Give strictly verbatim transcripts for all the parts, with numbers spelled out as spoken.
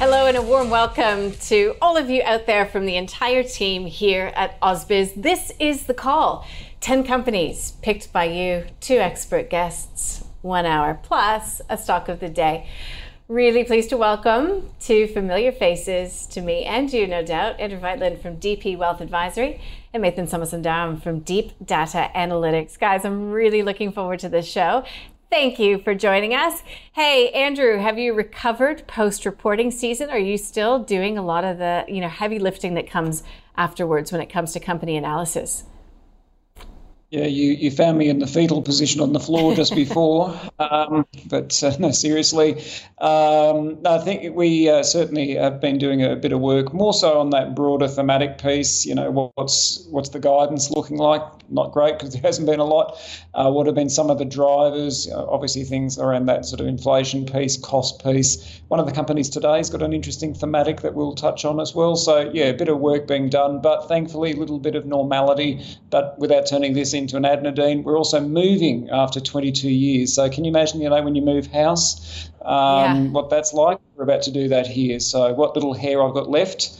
Hello and a warm welcome to all of you out there from the entire team here at AusBiz. This is The Call. ten companies picked by you, two expert guests, one hour plus a stock of the day. Really pleased to welcome two familiar faces to me and you, no doubt. Andrew Whiteland from D P Wealth Advisory and Mathan Somasundaram from Deep Data Analytics. Guys, I'm really looking forward to this show. Thank you for joining us. Hey, Andrew, have you recovered post-reporting season? Are you still doing a lot of the, you know, heavy lifting that comes afterwards when it comes to company analysis? Yeah, you, you found me in the fetal position on the floor just before, um, but uh, no, seriously, um, I think we uh, certainly have been doing a bit of work, more so on that broader thematic piece. You know, what, what's what's the guidance looking like? Not great, because there hasn't been a lot. Uh, what have been some of the drivers? Uh, obviously, things around that sort of inflation piece, cost piece. One of the companies today's got an interesting thematic that we'll touch on as well. So yeah, a bit of work being done, but thankfully, a little bit of normality, but without turning this into to an adenine. We're also moving after twenty-two years. So can you imagine, you know, when you move house, um, yeah. what that's like? We're about to do that here. So what little hair I've got left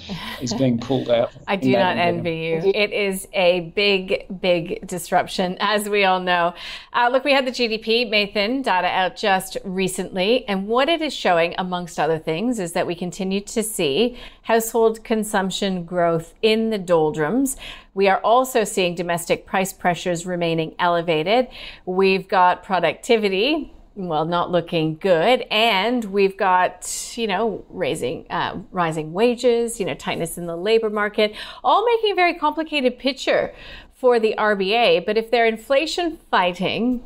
is being pulled out. I do not envy you. It is a big, big disruption, as we all know. Uh, look, we had the G D P, Mathan, data out just recently. And what it is showing, amongst other things, is that we continue to see household consumption growth in the doldrums. We are also seeing domestic price pressures remaining elevated. We've got productivity, well, not looking good. And we've got, you know, raising, uh, rising wages, you know, tightness in the labor market, all making a very complicated picture for the R B A. But if they're inflation fighting,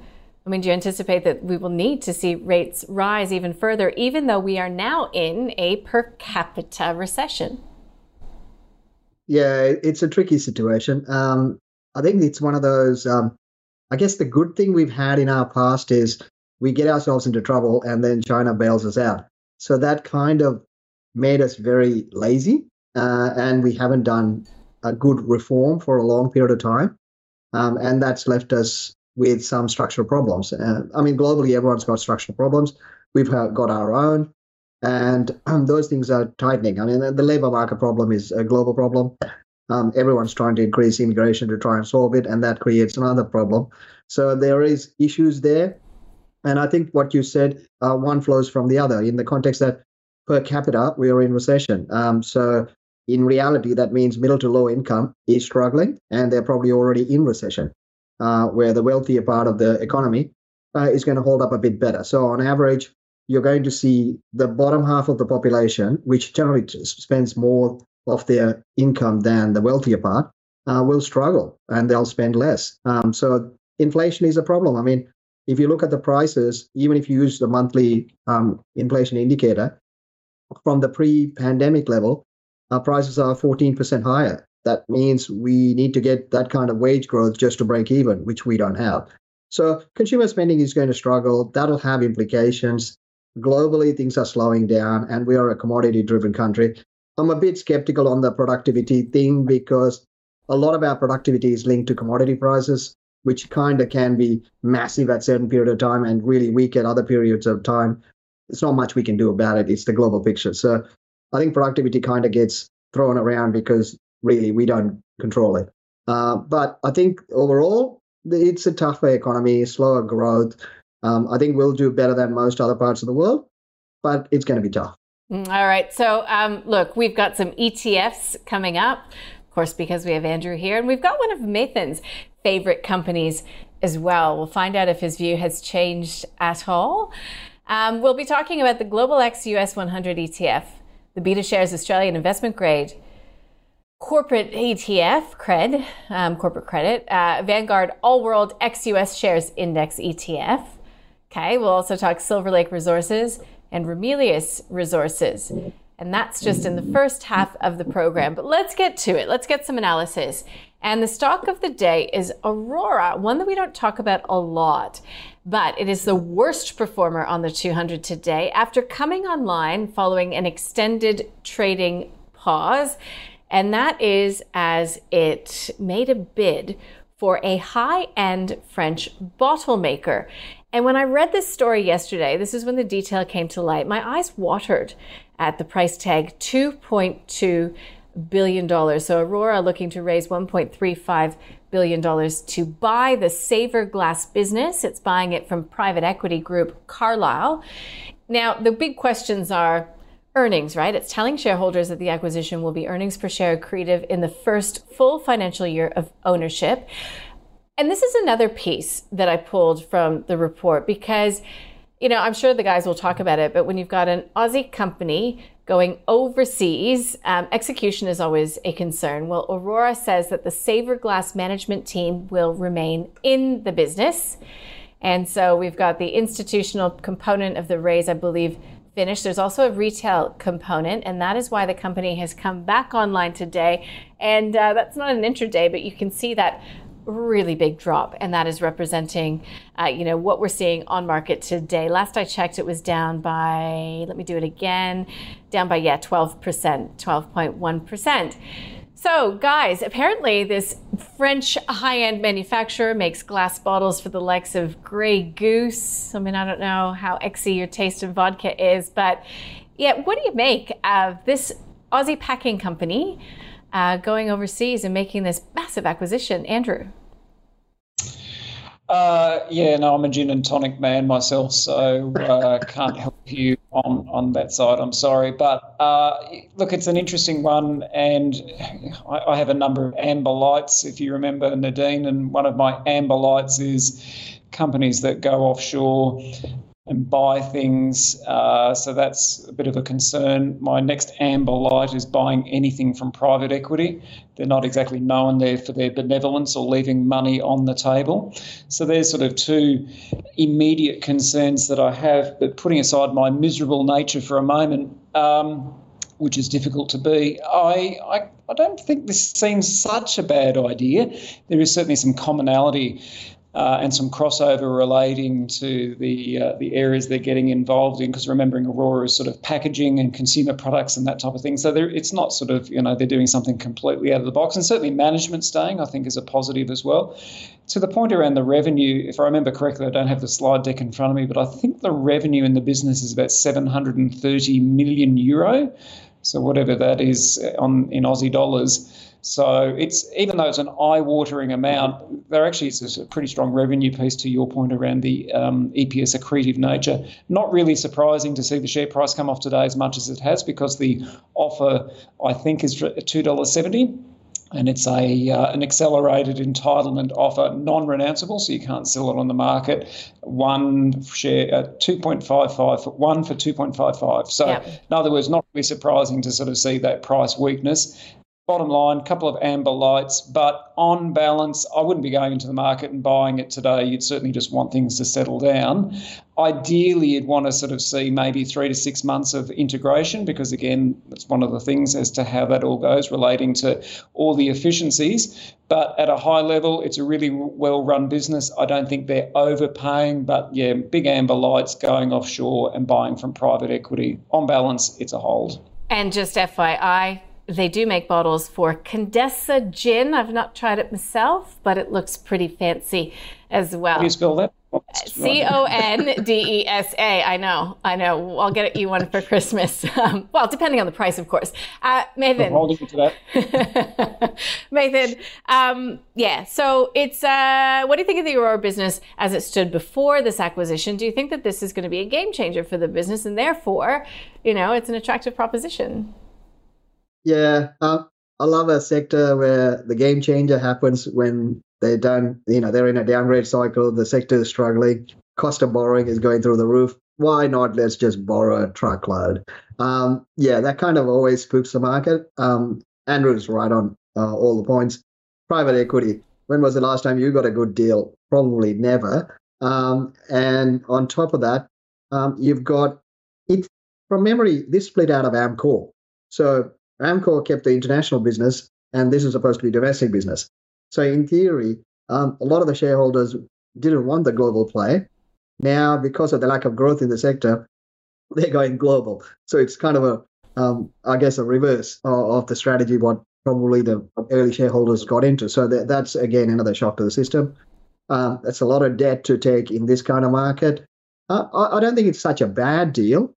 I mean, do you anticipate that we will need to see rates rise even further, even though we are now in a per capita recession? Yeah, it's a tricky situation. Um, I think it's one of those, um, I guess the good thing we've had in our past is we get ourselves into trouble and then China bails us out. So that kind of made us very lazy uh, and we haven't done a good reform for a long period of time. Um, and that's left us with some structural problems. Uh, I mean, globally, everyone's got structural problems. We've got our own. And um, those things are tightening. I mean, the, the labor market problem is a global problem. Um, everyone's trying to increase immigration to try and solve it, and that creates another problem. So there is issues there. And I think what you said, uh, one flows from the other in the context that per capita, we are in recession. Um, so in reality, that means middle to low income is struggling, and they're probably already in recession, uh, where the wealthier part of the economy uh, is going to hold up a bit better. So on average, you're going to see the bottom half of the population, which generally spends more of their income than the wealthier part, uh, will struggle and they'll spend less. Um, so inflation is a problem. I mean, if you look at the prices, even if you use the monthly um, inflation indicator, from the pre-pandemic level, our prices are fourteen percent higher. That means we need to get that kind of wage growth just to break even, which we don't have. So consumer spending is going to struggle. That'll have implications. Globally, things are slowing down, and we are a commodity-driven country. I'm a bit skeptical on the productivity thing because a lot of our productivity is linked to commodity prices, which kind of can be massive at a certain period of time and really weak at other periods of time. There's not much we can do about it. It's the global picture. So I think productivity kind of gets thrown around because really we don't control it. Uh, but I think overall, it's a tougher economy, slower growth. Um, I think we'll do better than most other parts of the world, but it's going to be tough. All right. So, um, look, we've got some E T Fs coming up, of course, because we have Andrew here. And we've got one of Mathan's favorite companies as well. We'll find out if his view has changed at all. Um, we'll be talking about the Global X U S one hundred E T F, the BetaShares Australian Investment Grade, corporate E T F, C R E D, um, corporate credit, uh, Vanguard All World X U S Shares Index E T F. Okay, we'll also talk Silver Lake Resources and Ramelius Resources. And that's just in the first half of the program. But let's get to it. Let's get some analysis. And the stock of the day is Orora, one that we don't talk about a lot, but it is the worst performer on the two hundred today after coming online following an extended trading pause. And that is as it made a bid for a high-end French bottle maker. And when I read this story yesterday, this is when the detail came to light, my eyes watered at the price tag, two point two billion dollars. So Orora looking to raise one point three five billion dollars to buy the Saver Glass business. It's buying it from private equity group Carlyle. Now, the big questions are earnings, right? It's telling shareholders that the acquisition will be earnings per share accretive in the first full financial year of ownership. And this is another piece that I pulled from the report because, you know, I'm sure the guys will talk about it, but when you've got an Aussie company going overseas, um, execution is always a concern. Well, Orora says that the Saver Glass management team will remain in the business. And so we've got the institutional component of the raise, I believe, finished. There's also a retail component, and that is why the company has come back online today. And uh, that's not an intraday, but you can see that really big drop, and that is representing uh, you know, what we're seeing on market today. Last I checked, it was down by, let me do it again, down by, yeah, twelve percent, twelve point one percent. So guys, apparently this French high-end manufacturer makes glass bottles for the likes of Grey Goose. I mean, I don't know how exy your taste in vodka is, but yeah, what do you make of this Aussie packing company Uh, going overseas and making this massive acquisition, Andrew? Uh, yeah, no, I'm a gin and tonic man myself, so uh, can't help you on, on that side, I'm sorry. But uh, look, it's an interesting one, and I, I have a number of amber lights, if you remember, Nadine, and one of my amber lights is companies that go offshore and buy things, uh, so that's a bit of a concern. My next amber light is buying anything from private equity. They're not exactly known there for their benevolence or leaving money on the table. So there's sort of two immediate concerns that I have, but putting aside my miserable nature for a moment, um, which is difficult to be, I, I I don't think this seems such a bad idea. There is certainly some commonality Uh, and some crossover relating to the uh, the areas they're getting involved in, because remembering Orora is sort of packaging and consumer products and that type of thing. So it's not sort of, you know, they're doing something completely out of the box. And certainly management staying, I think, is a positive as well. To the point around the revenue, if I remember correctly, I don't have the slide deck in front of me, but I think the revenue in the business is about seven hundred thirty million euro. So whatever that is on in Aussie dollars. So it's, even though it's an eye-watering amount, there actually is a pretty strong revenue piece to your point around the um, E P S accretive nature. Not really surprising to see the share price come off today as much as it has, because the offer, I think, is two dollars seventy. And it's a uh, an accelerated entitlement offer, non-renounceable, so you can't sell it on the market. One share, uh, two point five five, for one for two point five five. So yeah. In other words, not really surprising to sort of see that price weakness. Bottom line, couple of amber lights, but on balance, I wouldn't be going into the market and buying it today. You'd certainly just want things to settle down. Ideally, you'd want to sort of see maybe three to six months of integration, because, again, that's one of the things as to how that all goes relating to all the efficiencies. But at a high level, it's a really well-run business. I don't think they're overpaying, but, yeah, big amber lights, going offshore and buying from private equity. On balance, it's a hold. And just F Y I, they do make bottles for Condessa gin. I've not tried it myself, but it looks pretty fancy as well. How do you spell that? C O N D E S A. I know, I know. I'll get you one for Christmas. Um, well, depending on the price, of course. Uh, Mathan. I'm holding you to that. Mathan, um, yeah, so it's, uh, what do you think of the Orora business as it stood before this acquisition? Do you think that this is going to be a game changer for the business and therefore, you know, it's an attractive proposition? Yeah, uh, I love a sector where the game changer happens when they're done, you know, they're in a downgrade cycle, the sector is struggling, cost of borrowing is going through the roof. Why not? Let's just borrow a truckload. Um, yeah, that kind of always spooks the market. Um, Andrew's right on uh, all the points. Private equity. When was the last time you got a good deal? Probably never. Um, and on top of that, um, you've got it from memory. This split out of Amcor. So Amcor kept the international business, and this is supposed to be domestic business. So in theory, um, a lot of the shareholders didn't want the global play. Now, because of the lack of growth in the sector, they're going global. So it's kind of a, um, I guess, a reverse of, of the strategy what probably the early shareholders got into. So that, that's, again, another shock to the system. Um, that's a lot of debt to take in this kind of market. Uh, I, I don't think it's such a bad deal,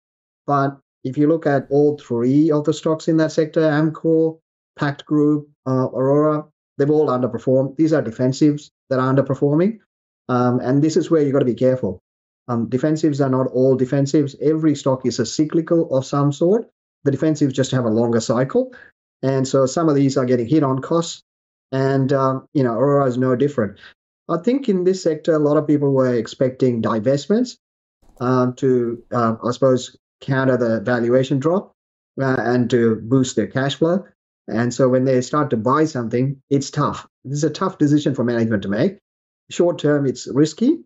but if you look at all three of the stocks in that sector, Amcor, Pact Group, uh, Orora, they've all underperformed. These are defensives that are underperforming, um, and this is where you've got to be careful. Um, defensives are not all defensives. Every stock is a cyclical of some sort. The defensives just have a longer cycle, and so some of these are getting hit on costs, and um, you know, Orora is no different. I think in this sector, a lot of people were expecting divestments um, to, uh, I suppose, counter the valuation drop uh, and to boost their cash flow. And so when they start to buy something, it's tough. This is a tough decision for management to make. Short term, it's risky.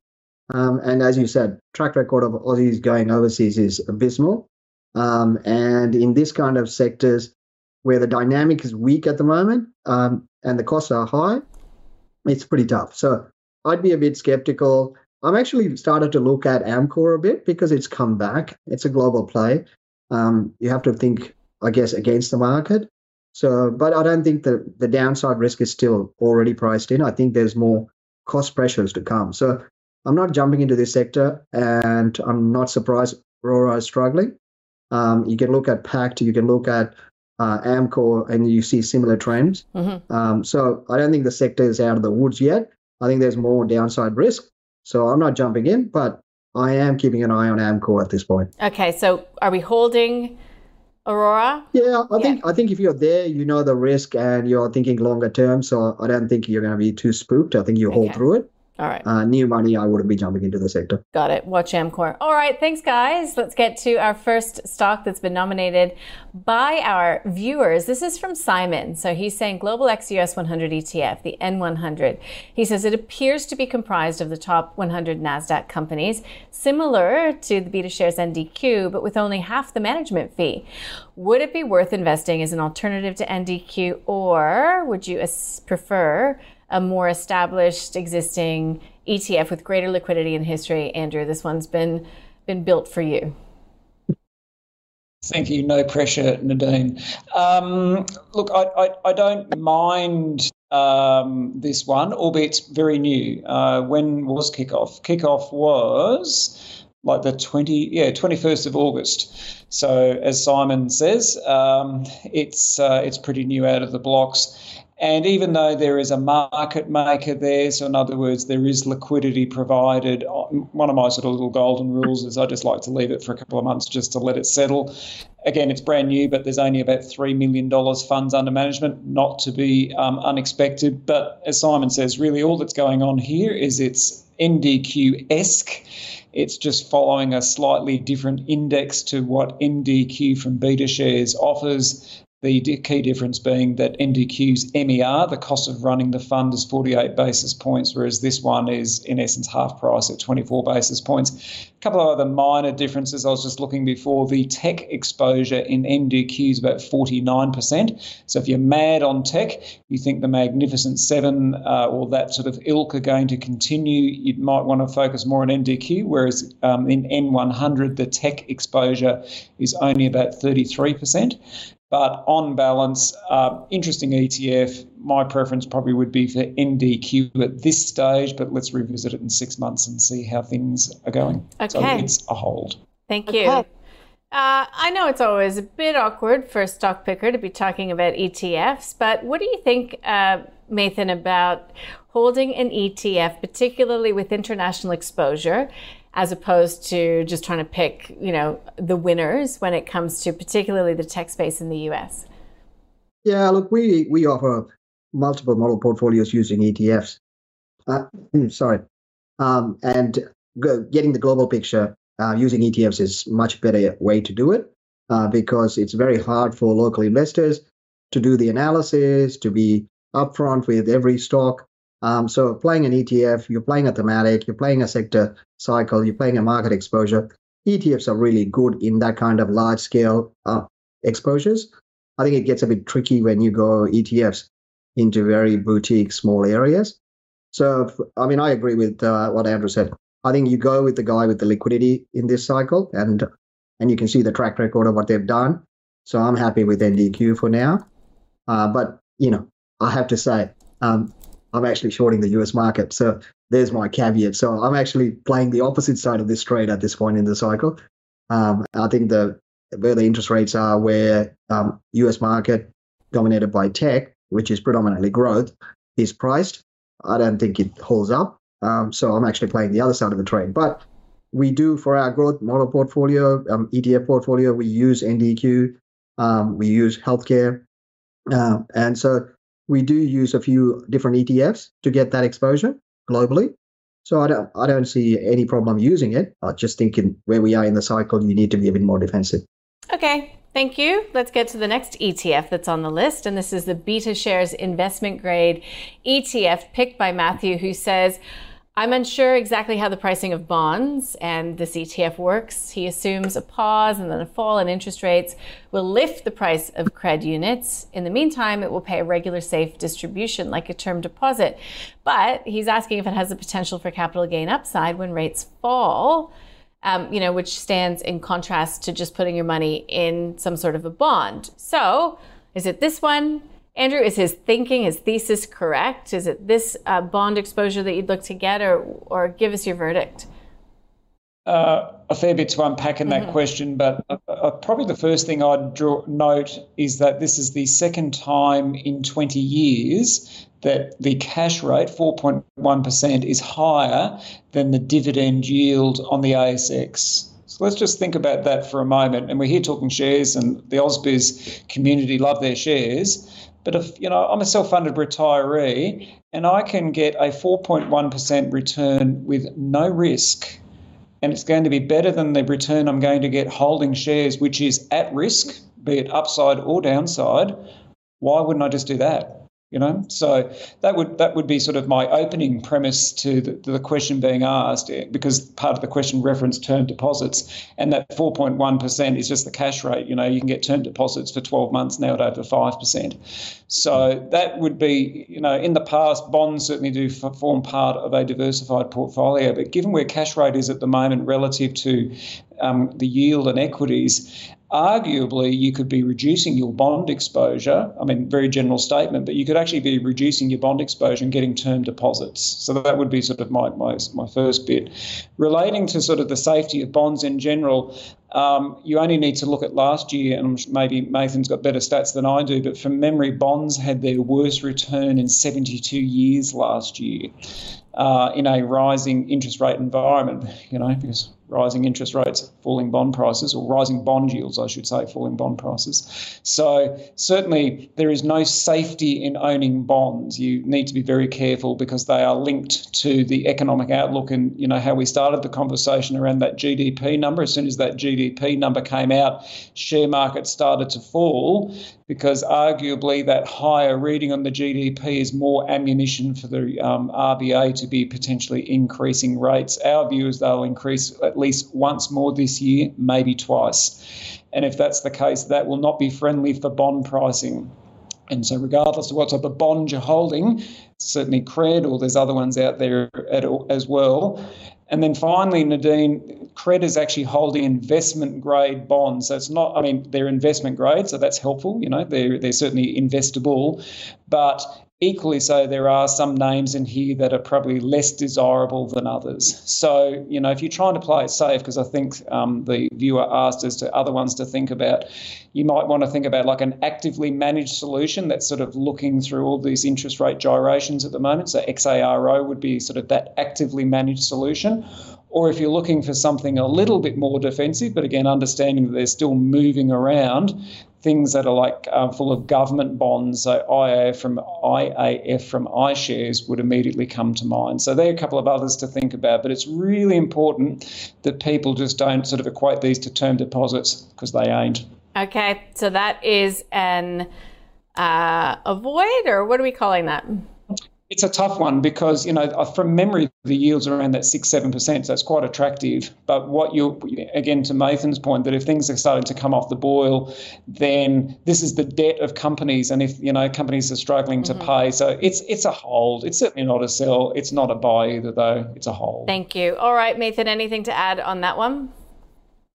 Um, and as you said, track record of Aussies going overseas is abysmal. Um, and in this kind of sectors where the dynamic is weak at the moment um, and the costs are high, it's pretty tough. So I'd be a bit skeptical. I'm actually started to look at Amcor a bit because it's come back. It's a global play. Um, you have to think, I guess, against the market. So, but I don't think the, the downside risk is still already priced in. I think there's more cost pressures to come. So I'm not jumping into this sector, and I'm not surprised Aurora is struggling. Um, you can look at Pact, you can look at uh, Amcor, and you see similar trends. Mm-hmm. Um, so I don't think the sector is out of the woods yet. I think there's more downside risk. So I'm not jumping in, but I am keeping an eye on Amcor at this point. Okay, so are we holding Orora? Yeah, I think yeah. I think if you're there, you know the risk and you're thinking longer term. So I don't think you're going to be too spooked. I think you hold okay. through it. All right. Uh, new money, I wouldn't be jumping into the sector. Got it. Watch Amcor. All right. Thanks, guys. Let's get to our first stock that's been nominated by our viewers. This is from Simon. So he's saying Global X U S one hundred E T F, the N one hundred. He says it appears to be comprised of the top one hundred NASDAQ companies, similar to the BetaShares N D Q, but with only half the management fee. Would it be worth investing as an alternative to N D Q, or would you prefer a more established existing E T F with greater liquidity and history? Andrew, this one's been been built for you. Thank you. No pressure, Nadine. Um, look, I, I, I don't mind um, this one, albeit it's very new. Uh, when was kickoff? Kickoff was like the twenty, yeah, twenty-first of August. So as Simon says, um, it's uh, it's pretty new out of the blocks. And even though there is a market maker there, so in other words, there is liquidity provided. One of my sort of little golden rules is I just like to leave it for a couple of months just to let it settle. Again, it's brand new, but there's only about three million dollars funds under management, not to be um, unexpected. But as Simon says, really all that's going on here is it's N D Q-esque. It's just following a slightly different index to what N D Q from BetaShares offers. The key difference being that N D Q's M E R, the cost of running the fund, is forty-eight basis points, whereas this one is, in essence, half price at twenty-four basis points. A couple of other minor differences. I was just looking before. The tech exposure in N D Q is about forty-nine percent. So if you're mad on tech, you think the Magnificent Seven uh, or that sort of ilk are going to continue, you might want to focus more on N D Q, whereas um, in N one hundred, the tech exposure is only about thirty-three percent. But on balance, uh, interesting E T F. My preference probably would be for N D Q at this stage, but let's revisit it in six months and see how things are going. Okay. So it's a hold. Thank you. Okay. Uh, I know it's always a bit awkward for a stock picker to be talking about E T Fs, but what do you think, uh, Mathan, about holding an E T F, particularly with international exposure, as opposed to just trying to pick, you know, the winners when it comes to particularly the tech space in the U S? Yeah, look, we, we offer multiple model portfolios using E T Fs. Uh, sorry. Um, and getting the global picture uh, using E T Fs is much better way to do it uh, because it's very hard for local investors to do the analysis, to be upfront with every stock. Um, so playing an E T F, you're playing a thematic, you're playing a sector cycle, you're playing a market exposure. E T Fs are really good in that kind of large-scale uh, exposures. I think it gets a bit tricky when you go E T Fs into very boutique, small areas. So, I mean, I agree with uh, what Andrew said. I think you go with the guy with the liquidity in this cycle, and and you can see the track record of what they've done. So I'm happy with N D Q for now. Uh, but, you know, I have to say, um, I'm actually shorting the U S market. So there's my caveat. So I'm actually playing the opposite side of this trade at this point in the cycle. Um, I think the where the interest rates are, where um, U S market dominated by tech, which is predominantly growth, is priced, I don't think it holds up. Um, so I'm actually playing the other side of the trade. But we do, for our growth model portfolio, um, E T F portfolio, we use N D Q, um, we use healthcare. Uh, and so we do use a few different E T Fs to get that exposure globally. So I don't, I don't see any problem using it. I just think in where we are in the cycle, you need to be a bit more defensive. Okay, thank you. Let's get to the next E T F that's on the list. And this is the BetaShares investment grade E T F picked by Matthew, who says, I'm unsure exactly how the pricing of bonds and this E T F works. He assumes a pause and then a fall in interest rates will lift the price of C R E D units. In the meantime, it will pay a regular safe distribution like a term deposit. But he's asking if it has the potential for capital gain upside when rates fall, um, you know, which stands in contrast to just putting your money in some sort of a bond. So is it this one? Andrew, is his thinking, his thesis correct? Is it this uh, bond exposure that you'd look to get, or, or give us your verdict? Uh, a fair bit to unpack in mm-hmm. that question, but uh, probably the first thing I'd draw, note is that this is the second time in twenty years that the cash rate, four point one percent, is higher than the dividend yield on the A S X. So let's just think about that for a moment. And we're here talking shares, and the AusBiz community love their shares. But if, you know, I'm a self-funded retiree and I can get a four point one percent return with no risk, and it's going to be better than the return I'm going to get holding shares, which is at risk, be it upside or downside, why wouldn't I just do that? You know, so that would that would be sort of my opening premise to the, to the question being asked, because part of the question referenced term deposits, and that four point one percent is just the cash rate. You know, you can get term deposits for twelve months now at over five percent. So that would be, you know, in the past, bonds certainly do form part of a diversified portfolio, but given where cash rate is at the moment relative to um, the yield and equities, arguably, you could be reducing your bond exposure. I mean, very general statement, but you could actually be reducing your bond exposure and getting term deposits. So that would be sort of my my, my first bit. Relating to sort of the safety of bonds in general, um, you only need to look at last year, and maybe Mathan's got better stats than I do, but from memory, bonds had their worst return in seventy-two years last year uh, in a rising interest rate environment, you know, because rising interest rates, falling bond prices, or rising bond yields, I should say, falling bond prices. So certainly there is no safety in owning bonds. You need to be very careful because they are linked to the economic outlook and, you know, how we started the conversation around that G D P number. As soon as that G D P number came out, share markets started to fall because arguably that higher reading on the G D P is more ammunition for the um, R B A to be potentially increasing rates. Our view is they'll increase at least once more this year, maybe twice. And if that's the case, that will not be friendly for bond pricing. And so regardless of what type of bond you're holding, certainly C R E D, or there's other ones out there at, as well. And then finally, Nadine, C R E D is actually holding investment grade bonds. So it's not, I mean, they're investment grade, so that's helpful. You know, they're, they're certainly investable, but equally so, there are some names in here that are probably less desirable than others. So, you know, if you're trying to play it safe, because I think um, the viewer asked as to other ones to think about, you might want to think about like an actively managed solution that's sort of looking through all these interest rate gyrations at the moment. So X A R O would be sort of that actively managed solution. Or if you're looking for something a little bit more defensive, but again, understanding that they're still moving around, things that are like uh, full of government bonds, so I A F from I A F from iShares would immediately come to mind. So there are a couple of others to think about, but it's really important that people just don't sort of equate these to term deposits because they ain't. Okay, so that is an uh, avoid, or what are we calling that? It's a tough one because, you know, from memory, the yields are around that six, seven percent. So it's quite attractive. But what you, again, to Mathan's point, that if things are starting to come off the boil, then this is the debt of companies. And if, you know, companies are struggling mm-hmm. to pay. So it's it's a hold. It's certainly not a sell. It's not a buy either, though. It's a hold. Thank you. All right, Mathan, anything to add on that one?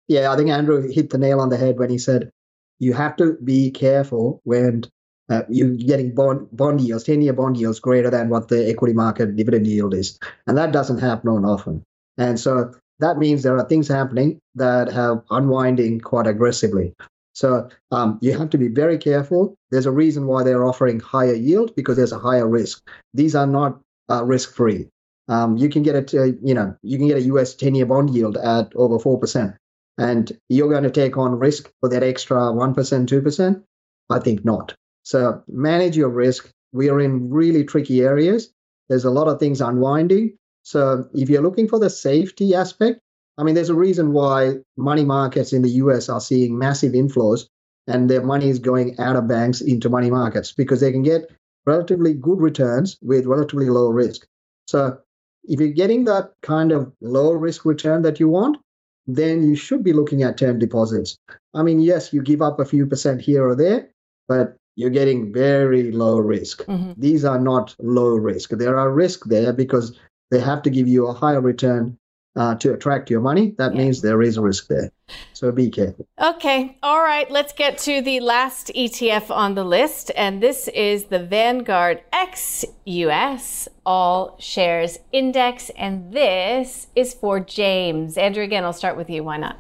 Yeah, I think Andrew hit the nail on the head when he said you have to be careful when Uh, you're getting bond, bond yields, ten-year bond yields greater than what the equity market dividend yield is. And that doesn't happen often. And so that means there are things happening that have unwinding quite aggressively. So um, you have to be very careful. There's a reason why they're offering higher yield, because there's a higher risk. These are not uh, risk-free. Um, you can get a, you know, you can get a U S ten-year bond yield at over four percent. And you're going to take on risk for that extra one percent, two percent? I think not. So manage your risk. We are in really tricky areas. There's a lot of things unwinding. So if you're looking for the safety aspect, I mean, there's a reason why money markets in the U S are seeing massive inflows and their money is going out of banks into money markets because they can get relatively good returns with relatively low risk. So if you're getting that kind of low risk return that you want, then you should be looking at term deposits. I mean, yes, you give up a few percent here or there, but you're getting very low risk. Mm-hmm. These are not low risk. There are risks there because they have to give you a higher return uh, to attract your money. That yeah. means there is a risk there. So be careful. Okay. All right. Let's get to the last E T F on the list. And this is the Vanguard X U S All Shares Index. And this is for James. Andrew, again, I'll start with you. Why not?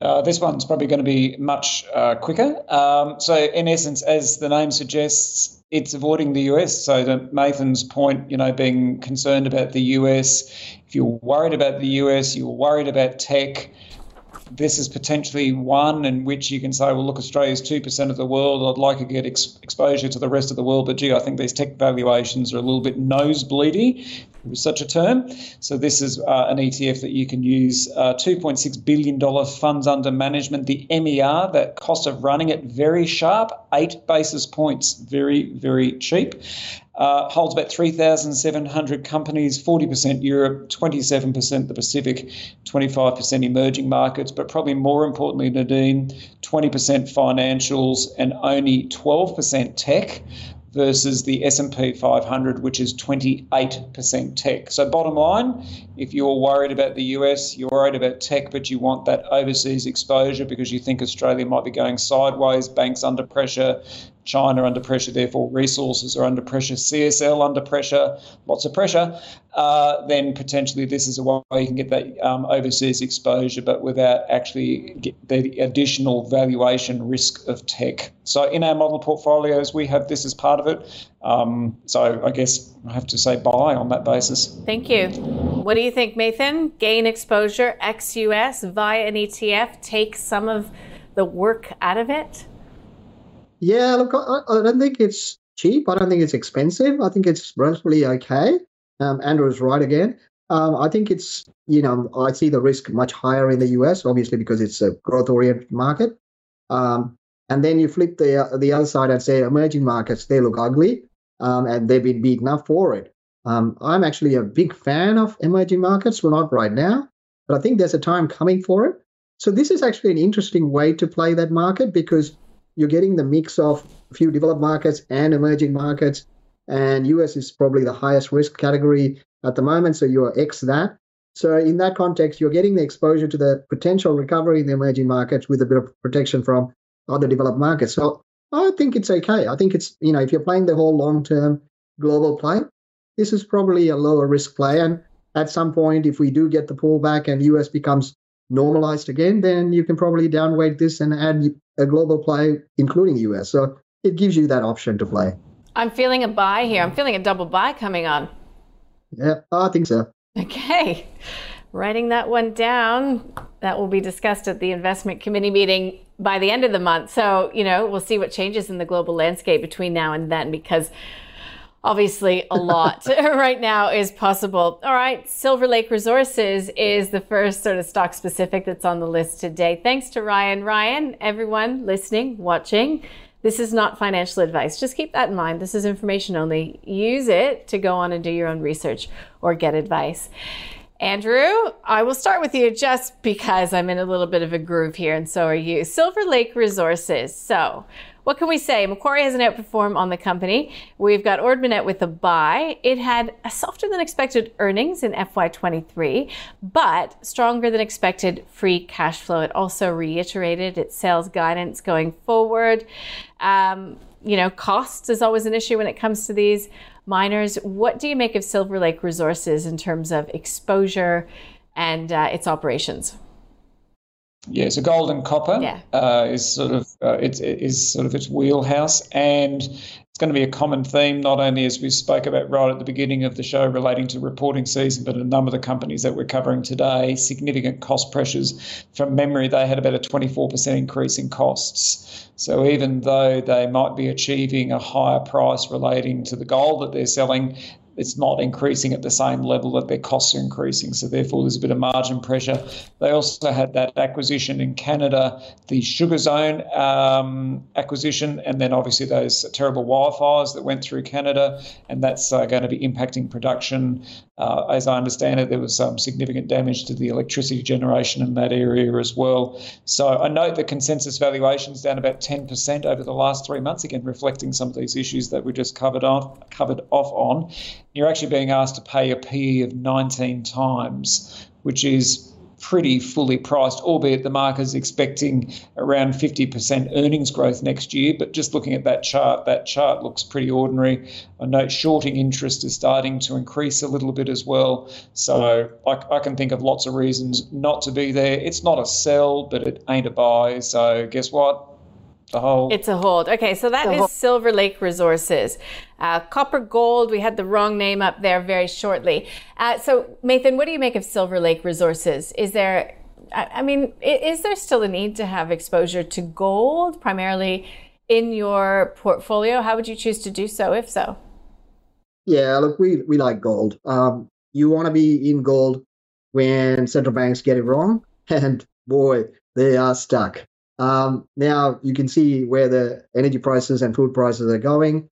Uh, this one's probably going to be much uh, quicker. Um, so in essence, as the name suggests, it's avoiding the U S. So to Mathan's point, you know, being concerned about the U S, if you're worried about the U S, you're worried about tech, this is potentially one in which you can say, well, look, Australia's two percent of the world. I'd like to get ex- exposure to the rest of the world. But, gee, I think these tech valuations are a little bit nosebleedy, with such a term. So this is uh, an E T F that you can use. Uh, two point six billion dollars funds under management. The M E R, that cost of running it, very sharp, eight basis points, very, very cheap. Uh, holds about three thousand seven hundred companies, forty percent Europe, twenty-seven percent the Pacific, twenty-five percent emerging markets, but probably more importantly, Nadine, twenty percent financials and only twelve percent tech versus the S and P five hundred, which is twenty-eight percent tech. So bottom line, if you're worried about the U S, you're worried about tech, but you want that overseas exposure because you think Australia might be going sideways, banks under pressure, China under pressure, therefore resources are under pressure, C S L under pressure, lots of pressure, uh, then potentially this is a way you can get that um, overseas exposure, but without actually get the additional valuation risk of tech. So in our model portfolios, we have this as part of it. Um, so I guess I have to say buy on that basis. Thank you. What do you think, Mathan? Gain exposure, ex-U S, via an E T F, take some of the work out of it? Yeah, look, I, I don't think it's cheap. I don't think it's expensive. I think it's relatively okay. Um, Andrew is right again. Um, I think it's, you know, I see the risk much higher in the U S, obviously, because it's a growth-oriented market. Um, and then you flip the uh, the other side and say emerging markets, they look ugly, um, and they've been beaten up for it. Um, I'm actually a big fan of emerging markets. Well, not right now, but I think there's a time coming for it. So this is actually an interesting way to play that market because you're getting the mix of a few developed markets and emerging markets, and U S is probably the highest risk category at the moment, so you're X that. So in that context, you're getting the exposure to the potential recovery in the emerging markets with a bit of protection from other developed markets. So I think it's okay. I think it's, you know, if you're playing the whole long-term global play, this is probably a lower risk play. And at some point, if we do get the pullback and U S becomes normalized again, then you can probably downweight this and add a global play, including U S. So it gives you that option to play. I'm feeling a buy here. I'm feeling a double buy coming on. Yeah, I think so. Okay. Writing that one down. That will be discussed at the investment committee meeting by the end of the month. So, you know, we'll see what changes in the global landscape between now and then, because obviously a lot right now is possible. All right. Silver Lake Resources is the first sort of stock specific that's on the list today. Thanks to Ryan. Ryan, everyone listening, watching, This is not financial advice. Just keep that in mind. This is information only. Use it to go on and do your own research or get advice. Andrew, I will start with you just because I'm in a little bit of a groove here, and so are you. Silver Lake Resources. So what can we say? Macquarie has an outperform on the company. We've got Ord Minnett with a buy. It had a softer than expected earnings in F Y twenty-three, but stronger than expected free cash flow. It also reiterated its sales guidance going forward. Um, you know, costs is always an issue when it comes to these miners. What do you make of Silver Lake Resources in terms of exposure and uh, its operations? Yeah, so gold and copper yeah. uh, is sort of uh, it's is sort of its wheelhouse, and it's going to be a common theme, not only as we spoke about right at the beginning of the show relating to reporting season, but a number of the companies that we're covering today, significant cost pressures. From memory, they had about a twenty-four percent increase in costs. So even though they might be achieving a higher price relating to the gold that they're selling, it's not increasing at the same level that their costs are increasing. So therefore, there's a bit of margin pressure. They also had that acquisition in Canada, the Sugar Zone um, acquisition, and then obviously those terrible wildfires that went through Canada, and that's uh, going to be impacting production. Uh, as I understand it, there was some significant damage to the electricity generation in that area as well. So I note the consensus valuation's down about ten percent over the last three months, again, reflecting some of these issues that we just covered off, covered off on. You're actually being asked to pay a P E of nineteen times, which is pretty fully priced, albeit the market's expecting around fifty percent earnings growth next year. But just looking at that chart, that chart looks pretty ordinary. I note shorting interest is starting to increase a little bit as well. So I, I can think of lots of reasons not to be there. It's not a sell, but it ain't a buy. So guess what? A hold. It's a hold. Okay, so that is Silver Lake Resources. Uh, Copper Gold, we had the wrong name up there very shortly. Uh, so, Mathan, what do you make of Silver Lake Resources? Is there, I mean, is there still a need to have exposure to gold primarily in your portfolio? How would you choose to do so, if so? Yeah, look, we, we like gold. Um, you want to be in gold when central banks get it wrong, and boy, they are stuck. Um, now you can see where the energy prices and food prices are going.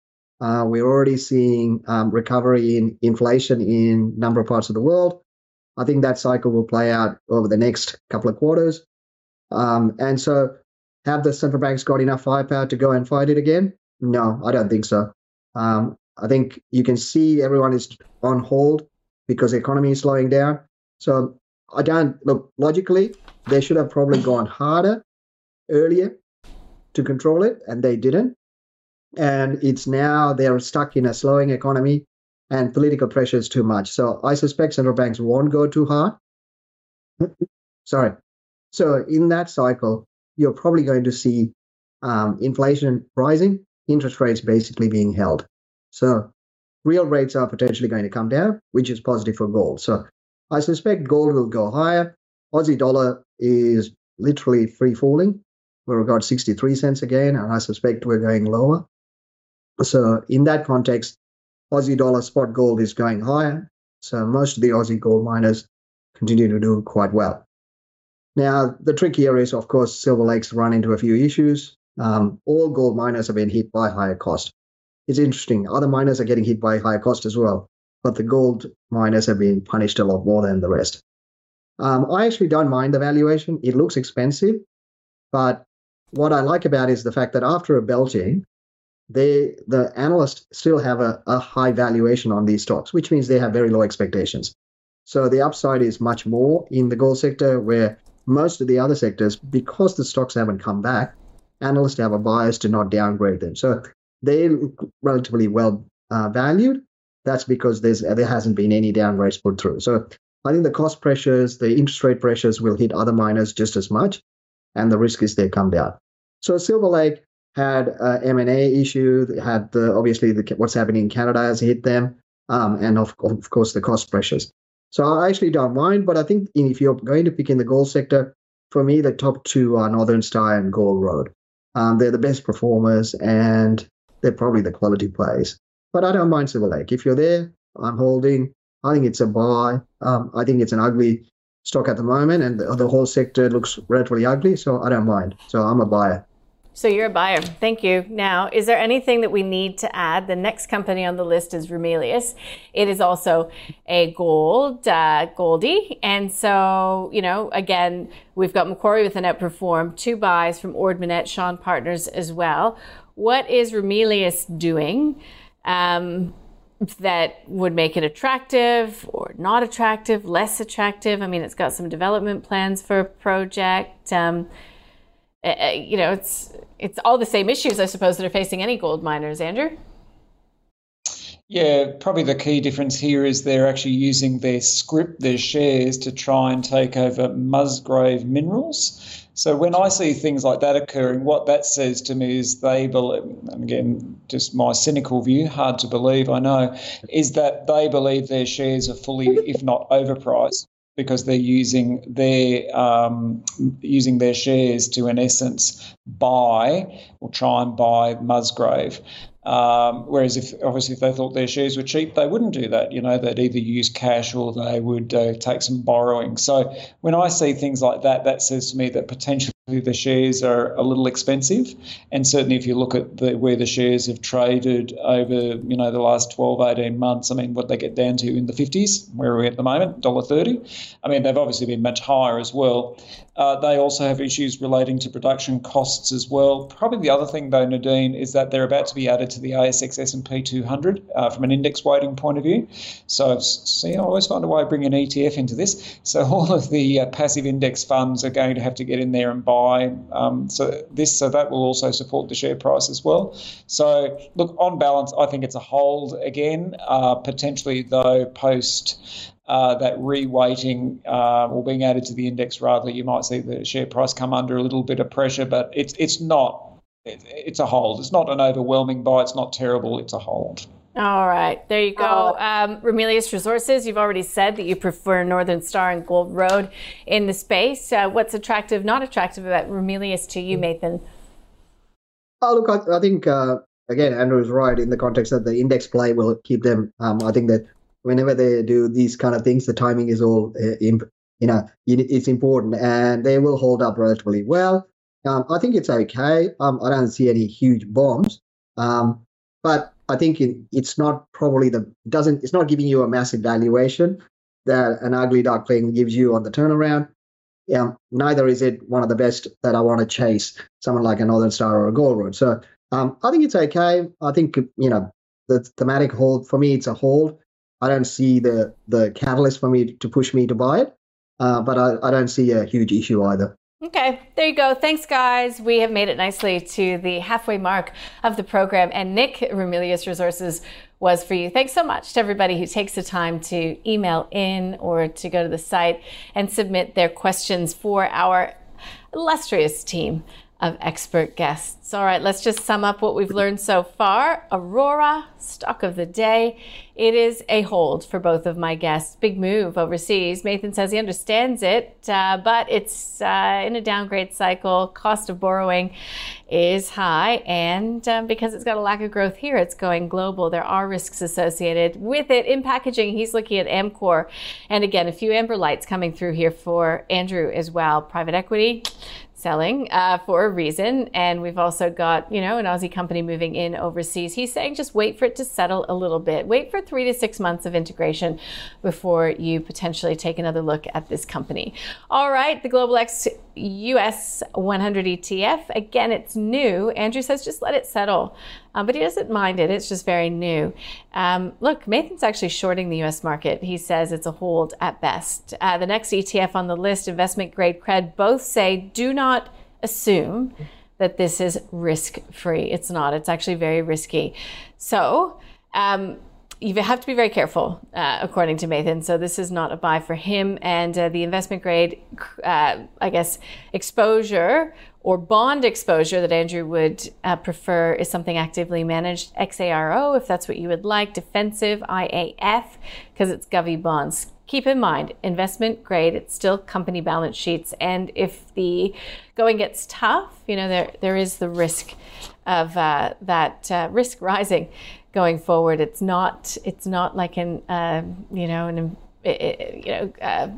Uh, we're already seeing um, recovery in inflation in a number of parts of the world. I think that cycle will play out over the next couple of quarters. Um, and so have the central banks got enough firepower to go and fight it again? No, I don't think so. Um, I think you can see everyone is on hold because the economy is slowing down. So I don't, look, logically, they should have probably gone harder earlier to control it, and they didn't. And it's now they're stuck in a slowing economy, and political pressure is too much. So I suspect central banks won't go too hard. Sorry. So in that cycle, you're probably going to see um, inflation rising, interest rates basically being held. So real rates are potentially going to come down, which is positive for gold. So I suspect gold will go higher. Aussie dollar is literally free falling. We've got sixty-three cents again, and I suspect we're going lower. So in that context, Aussie dollar spot gold is going higher. So most of the Aussie gold miners continue to do quite well. Now, the trick here is, of course, Silver Lake's run into a few issues. Um, all gold miners have been hit by higher cost. It's interesting. Other miners are getting hit by higher cost as well, but the gold miners have been punished a lot more than the rest. Um, I actually don't mind the valuation. It looks expensive, but what I like about it is the fact that after a belting, they, the analysts still have a, a high valuation on these stocks, which means they have very low expectations. So the upside is much more in the gold sector, where most of the other sectors, because the stocks haven't come back, analysts have a bias to not downgrade them. So they look relatively well uh, valued. That's because there's there hasn't been any downgrades put through. So I think the cost pressures, the interest rate pressures will hit other miners just as much, and the risk is they come down. So Silver Lake had an M and A issue. They had the, obviously the, what's happening in Canada has hit them, um, and of, of course the cost pressures. So I actually don't mind, but I think if you're going to pick in the gold sector, for me the top two are Northern Star and Gold Road. Um, they're the best performers, and they're probably the quality plays. But I don't mind Silver Lake. If you're there, I'm holding. I think it's a buy. Um, I think it's an ugly stock at the moment, and the, the whole sector looks relatively ugly, so I don't mind. So I'm a buyer. So you're a buyer. Thank you. Now, is there anything that we need to add? The next company on the list is Ramelius. It is also a gold, uh, Goldie. And so, you know, again, we've got Macquarie with an outperform, two buys from Ord Minnett, Shaw and Partners as well. What is Ramelius doing um, that would make it attractive or not attractive, less attractive? I mean, it's got some development plans for a project. Um, Uh, you know, it's it's all the same issues, I suppose, that are facing any gold miners, Andrew. Yeah, probably the key difference here is they're actually using their scrip, their shares, to try and take over Musgrave Minerals. So when I see things like that occurring, what that says to me is they believe, and again, just my cynical view, hard to believe, I know, is that they believe their shares are fully, if not overpriced, because they're using their um, using their shares to, in essence, buy or try and buy Musgrave. Um, whereas, if obviously if they thought their shares were cheap, they wouldn't do that. You know, they'd either use cash or they would uh, take some borrowing. So when I see things like that, that says to me that potentially the shares are a little expensive. And certainly, if you look at the, where the shares have traded over, you know, the last twelve, eighteen months, I mean, what they get down to in the fifties, where are we at the moment? one dollar thirty. I mean, they've obviously been much higher as well. Uh, they also have issues relating to production costs as well. Probably the other thing, though, Nadine, is that they're about to be added to the A S X S and P two hundred uh, from an index weighting point of view. So, see, I always find a way to bring an E T F into this. So all of the uh, passive index funds are going to have to get in there and buy um, so this. So that will also support the share price as well. So, look, on balance, I think it's a hold again, uh, potentially, though, post... Uh, that reweighting uh, or being added to the index, rather, you might see the share price come under a little bit of pressure, but it's it's not, it, it's a hold. It's not an overwhelming buy. It's not terrible. It's a hold. All right. There you go. Um, Ramelius Resources, you've already said that you prefer Northern Star and Gold Road in the space. Uh, what's attractive, not attractive about Ramelius to you, Mathan? Oh, look, I, I think, uh, again, Andrew is right in the context that the index play will keep them. Um, I think that whenever they do these kind of things, the timing is all, uh, imp- you know, it's important, and they will hold up relatively well. Um, I think it's okay. Um, I don't see any huge bombs, um, but I think it, it's not probably the doesn't. It's not giving you a massive valuation that an ugly duck thing gives you on the turnaround. Yeah, neither is it one of the best that I want to chase. Someone like a Northern Star or a Gold Road. So um, I think it's okay. I think you know the thematic hold for me. It's a hold. I don't see the, the catalyst for me to push me to buy it, uh, but I, I don't see a huge issue either. Okay, there you go. Thanks, guys. We have made it nicely to the halfway mark of the program. And Nick, Ramelius Resources was for you. Thanks so much to everybody who takes the time to email in or to go to the site and submit their questions for our illustrious team of expert guests. All right, let's just sum up what we've learned so far. Orora, stock of the day. It is a hold for both of my guests. Big move overseas. Mathan says he understands it, uh, but it's uh, in a downgrade cycle. Cost of borrowing is high, and um, because it's got a lack of growth here, it's going global. There are risks associated with it. In packaging, he's looking at Amcor, and again, a few amber lights coming through here for Andrew as well. Private equity, selling uh, for a reason. And we've also got, you know, an Aussie company moving in overseas. He's saying just wait for it to settle a little bit. Wait for three to six months of integration before you potentially take another look at this company. All right, the Global X U S one hundred E T F. Again, it's new. Andrew says just let it settle. Um, but he doesn't mind it. It's just very new. Um, look, Mathan's actually shorting the U S market. He says it's a hold at best. Uh, the next E T F on the list, investment grade C R E D, both say do not assume that this is risk-free. It's not. It's actually very risky. So um, you have to be very careful, uh, according to Mathan. So this is not a buy for him. And uh, the investment grade, uh, I guess, exposure or bond exposure that Andrew would uh, prefer is something actively managed. X A R O, if that's what you would like. Defensive, I A F, because it's govy bonds. Keep in mind, investment grade, it's still company balance sheets. And if the going gets tough, you know, there there is the risk of uh, that uh, risk rising going forward. It's not, it's not like an, uh, you know, an, it, you know, uh,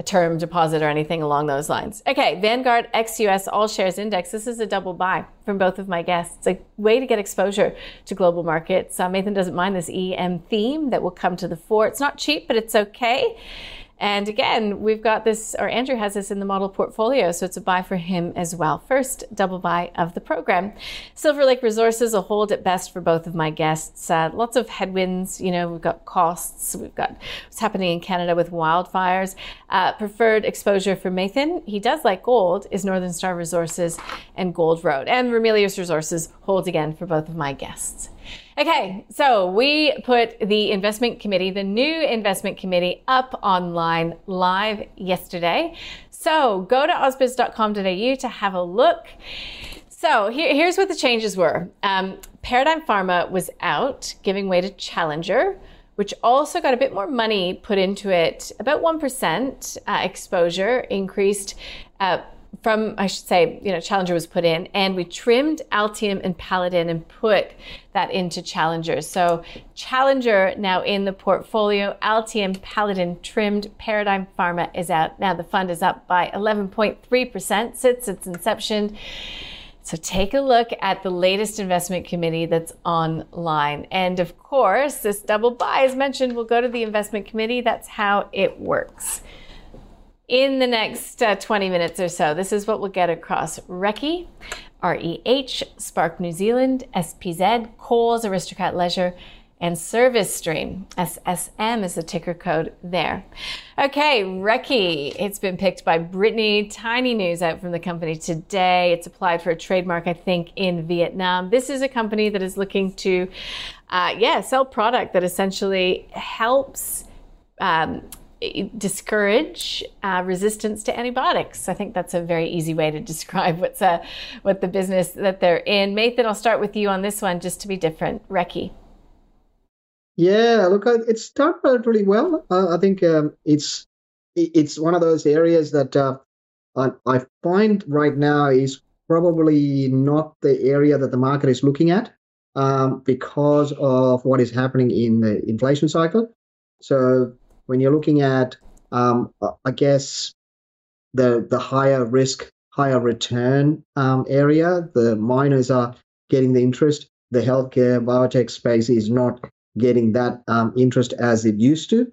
a term deposit or anything along those lines. Okay, Vanguard X U S All Shares Index. This is a double buy from both of my guests. It's a way to get exposure to global markets. Uh, Mathan doesn't mind this E M theme that will come to the fore. It's not cheap, but it's okay. And again, we've got this, or Andrew has this in the model portfolio, so it's a buy for him as well. First double buy of the program. Silver Lake Resources, a hold at best for both of my guests. Uh, lots of headwinds, you know, we've got costs, we've got what's happening in Canada with wildfires. Uh, preferred exposure for Mathan, he does like gold, is Northern Star Resources and Gold Road. And Ramelius Resources holds again for both of my guests. Okay, so we put the investment committee, the new investment committee, up online live yesterday. So go to aus biz dot com dot a u to have a look. So here, here's what the changes were. Um, Paradigm Pharma was out, giving way to Challenger, which also got a bit more money put into it, about one percent uh, exposure increased uh, from, I should say, you know, Challenger was put in, and we trimmed Altium and Paladin and put that into Challenger. So Challenger now in the portfolio, Altium, Paladin trimmed, Paradigm Pharma is out. Now the fund is up by eleven point three percent since its inception. So take a look at the latest investment committee that's online. And of course, this double buy, as mentioned, will go to the investment committee. That's how it works. In the next uh, twenty minutes or so, this is what we'll get across. R E C I, R E H, Spark New Zealand, S P Z, Coles, Aristocrat Leisure, and Service Stream. S S M is the ticker code there. Okay, R E C I, it's been picked by Brittany. Tiny news out from the company today. It's applied for a trademark, I think, in Vietnam. This is a company that is looking to, uh, yeah, sell product that essentially helps um, discourage uh, resistance to antibiotics. I think that's a very easy way to describe what's a, what the business that they're in. Mathan, I'll start with you on this one, just to be different. R E C I. Yeah, look, it started really well. Uh, I think um, it's it's one of those areas that uh, I, I find right now is probably not the area that the market is looking at um, because of what is happening in the inflation cycle. So when you're looking at, um, I guess, the the higher risk, higher return um, area, the miners are getting the interest. The healthcare biotech space is not getting that um, interest as it used to.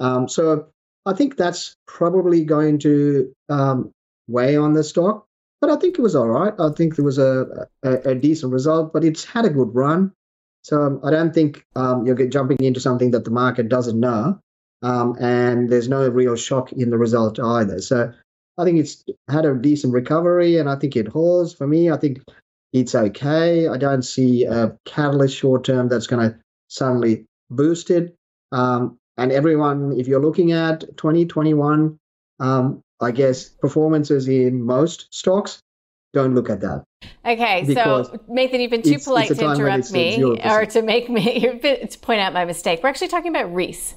Um, so I think that's probably going to um, weigh on the stock. But I think it was all right. I think there was a, a, a decent result, but it's had a good run. So I don't think um, you're jumping into something that the market doesn't know. Um, and there's no real shock in the result either. So I think it's had a decent recovery, and I think it holds for me. I think it's okay. I don't see a catalyst short term that's going to suddenly boost it. Um, and everyone, if you're looking at twenty twenty-one, um, I guess performances in most stocks, don't look at that. Okay, because so Mathan, you've been too it's, polite it's to interrupt me or to make me to point out my mistake. We're actually talking about Reece.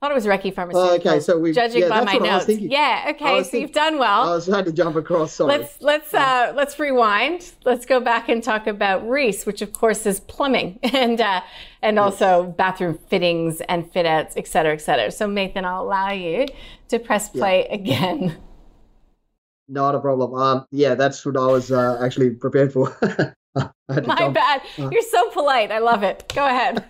I thought it was R E C I Pharmaceuticals. Oh, okay, so we judging yeah, by my notes. Yeah, okay, so thinking, you've done well. I was had to jump across. Sorry. Let's let's uh, let's rewind. Let's go back and talk about Reece, which of course is plumbing and uh, and yes. also bathroom fittings and fit outs, et cetera, et cetera. So Mathan, I'll allow you to press play yeah. again. Not a problem. Um, yeah, that's what I was uh, actually prepared for. My jump. bad. Uh, You're so polite. I love it. Go ahead.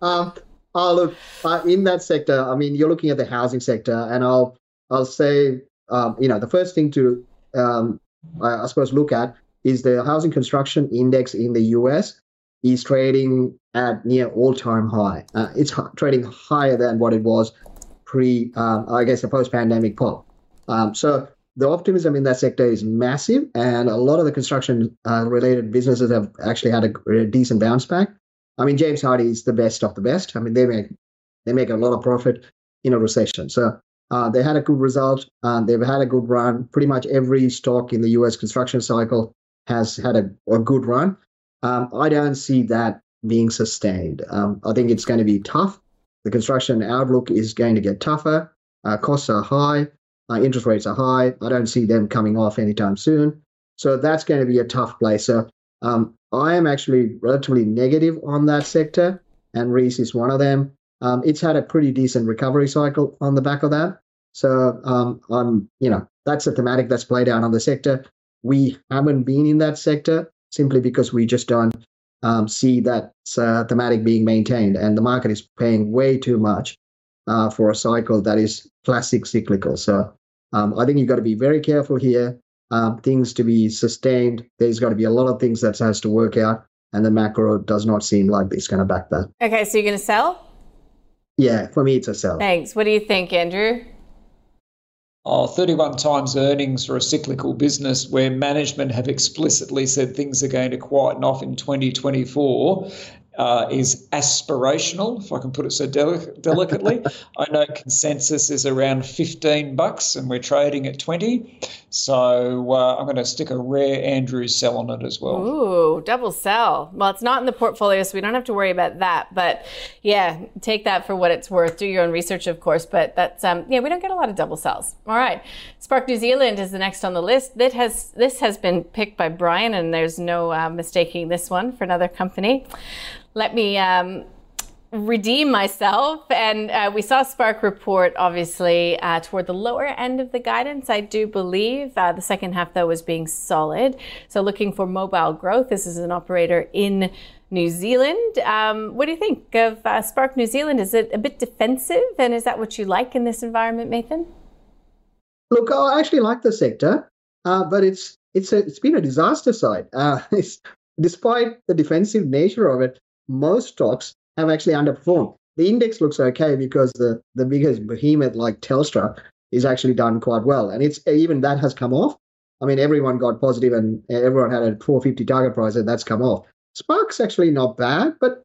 um, Oh, look, uh, in that sector, I mean, you're looking at the housing sector, and I'll I'll say, um, you know, the first thing to, um, I, I suppose, look at is the housing construction index in the U S is trading at near all-time high. Uh, it's h- trading higher than what it was pre, uh, I guess, the post-pandemic pop. Um, so the optimism in that sector is massive, and a lot of the construction-related uh, businesses have actually had a, a decent bounce back. I mean, James Hardie is the best of the best. I mean, they make they make a lot of profit in a recession. So uh, they had a good result. Uh, they've had a good run. Pretty much every stock in the U S construction cycle has had a, a good run. Um, I don't see that being sustained. Um, I think it's going to be tough. The construction outlook is going to get tougher. Uh, costs are high. Uh, interest rates are high. I don't see them coming off anytime soon. So that's going to be a tough play. So um, I am actually relatively negative on that sector, and Reece is one of them. Um, it's had a pretty decent recovery cycle on the back of that. So um, um, you know, that's a thematic that's played out on the sector. We haven't been in that sector simply because we just don't um, see that uh, thematic being maintained, and the market is paying way too much uh, for a cycle that is classic cyclical. So um, I think you've got to be very careful here. Um, things to be sustained, there's got to be a lot of things that has to work out, and the macro does not seem like it's going to back that. Okay, so you're going to sell? Yeah, for me it's a sell. Thanks. What do you think, Andrew? Oh, thirty-one times earnings for a cyclical business where management have explicitly said things are going to quieten off in twenty twenty-four uh, is aspirational, if I can put it so deli- delicately. I know consensus is around fifteen bucks and we're trading at twenty. So uh, I'm going to stick a rare Andrew sell on it as well. Ooh, double sell. Well, it's not in the portfolio, so we don't have to worry about that. But yeah, take that for what it's worth. Do your own research, of course. But that's, um, yeah, we don't get a lot of double sells. All right. Spark New Zealand is the next on the list. That has, this has been picked by Brian, and there's no uh, mistaking this one for another company. Let me um, redeem myself. And uh, we saw Spark report, obviously, uh, toward the lower end of the guidance, I do believe. Uh, the second half, though, was being solid. So looking for mobile growth. This is an operator in New Zealand. Um, what do you think of uh, Spark New Zealand? Is it a bit defensive? And is that what you like in this environment, Mathan? Look, I actually like the sector, uh, but it's it's a, it's been a disaster site. Uh, it's, despite the defensive nature of it, most stocks have actually underperformed. The index looks okay because the, the biggest behemoth like Telstra is actually done quite well. And it's even that has come off. I mean, everyone got positive and everyone had a four fifty target price, and that's come off. Spark's actually not bad, but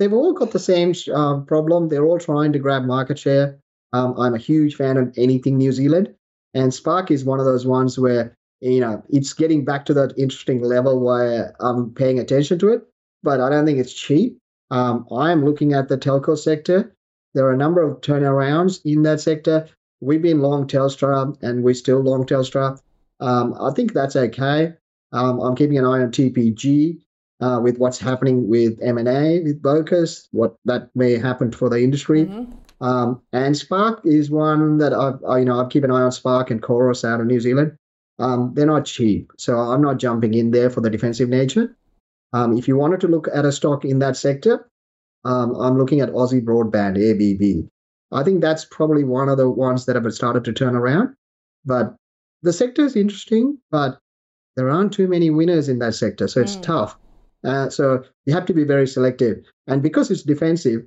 they've all got the same um, problem. They're all trying to grab market share. Um, I'm a huge fan of anything New Zealand. And Spark is one of those ones where, you know, it's getting back to that interesting level where I'm paying attention to it. But I don't think it's cheap. Um, I'm looking at the telco sector. There are a number of turnarounds in that sector. We've been long Telstra, and we're still long Telstra. Um, I think that's okay. Um, I'm keeping an eye on T P G uh, with what's happening with M and A, with Bocas, what that may happen for the industry. Mm-hmm. Um, and Spark is one that I've, I, you know, I've keep an eye on Spark and Chorus out of New Zealand. Um, they're not cheap, so I'm not jumping in there for the defensive nature. Um, if you wanted to look at a stock in that sector, um, I'm looking at Aussie Broadband, A B B. I think that's probably one of the ones that have started to turn around. But the sector is interesting, but there aren't too many winners in that sector, so it's mm. tough. Uh, so you have to be very selective. And because it's defensive,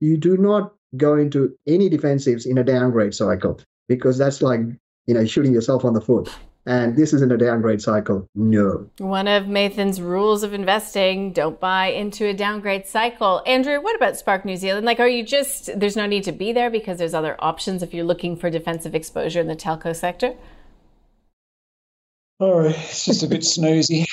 you do not go into any defensives in a downgrade cycle, because that's like, you know, shooting yourself on the foot. And this isn't a downgrade cycle, no. One of Mathan's rules of investing, don't buy into a downgrade cycle. Andrew, what about Spark New Zealand? Like, are you just, there's no need to be there because there's other options if you're looking for defensive exposure in the telco sector? Sorry, it's just a bit snoozy.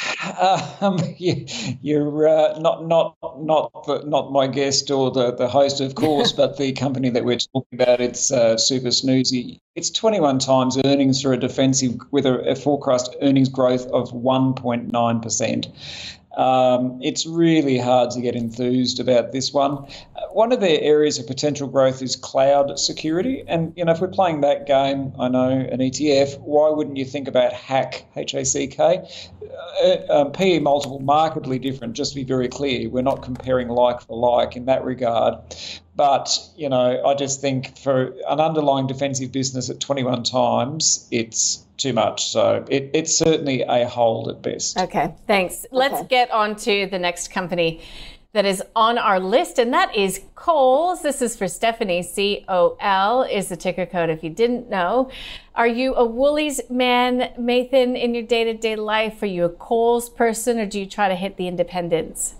Um, you, you're uh, not not not the, not my guest or the, the host, of course, but the company that we're talking about. It's uh, super snoozy. It's twenty-one times earnings for a defensive with a, a forecast earnings growth of one point nine percent. Um, it's really hard to get enthused about this one. Uh, one of their areas of potential growth is cloud security. And, you know, if we're playing that game, I know, an E T F, why wouldn't you think about H A C, H A C K? Uh, um, P E multiple markedly different, just to be very clear. We're not comparing like for like in that regard. But, you know, I just think for an underlying defensive business at twenty-one times, it's too much. So it, it's certainly a hold at best. Okay, thanks. Okay. Let's get on to the next company that is on our list, and that is Coles. This is for Stephanie. C O L is the ticker code if you didn't know. Are you a Woolies man, Mathan, in your day-to-day life? Are you a Coles person, or do you try to hit the independents?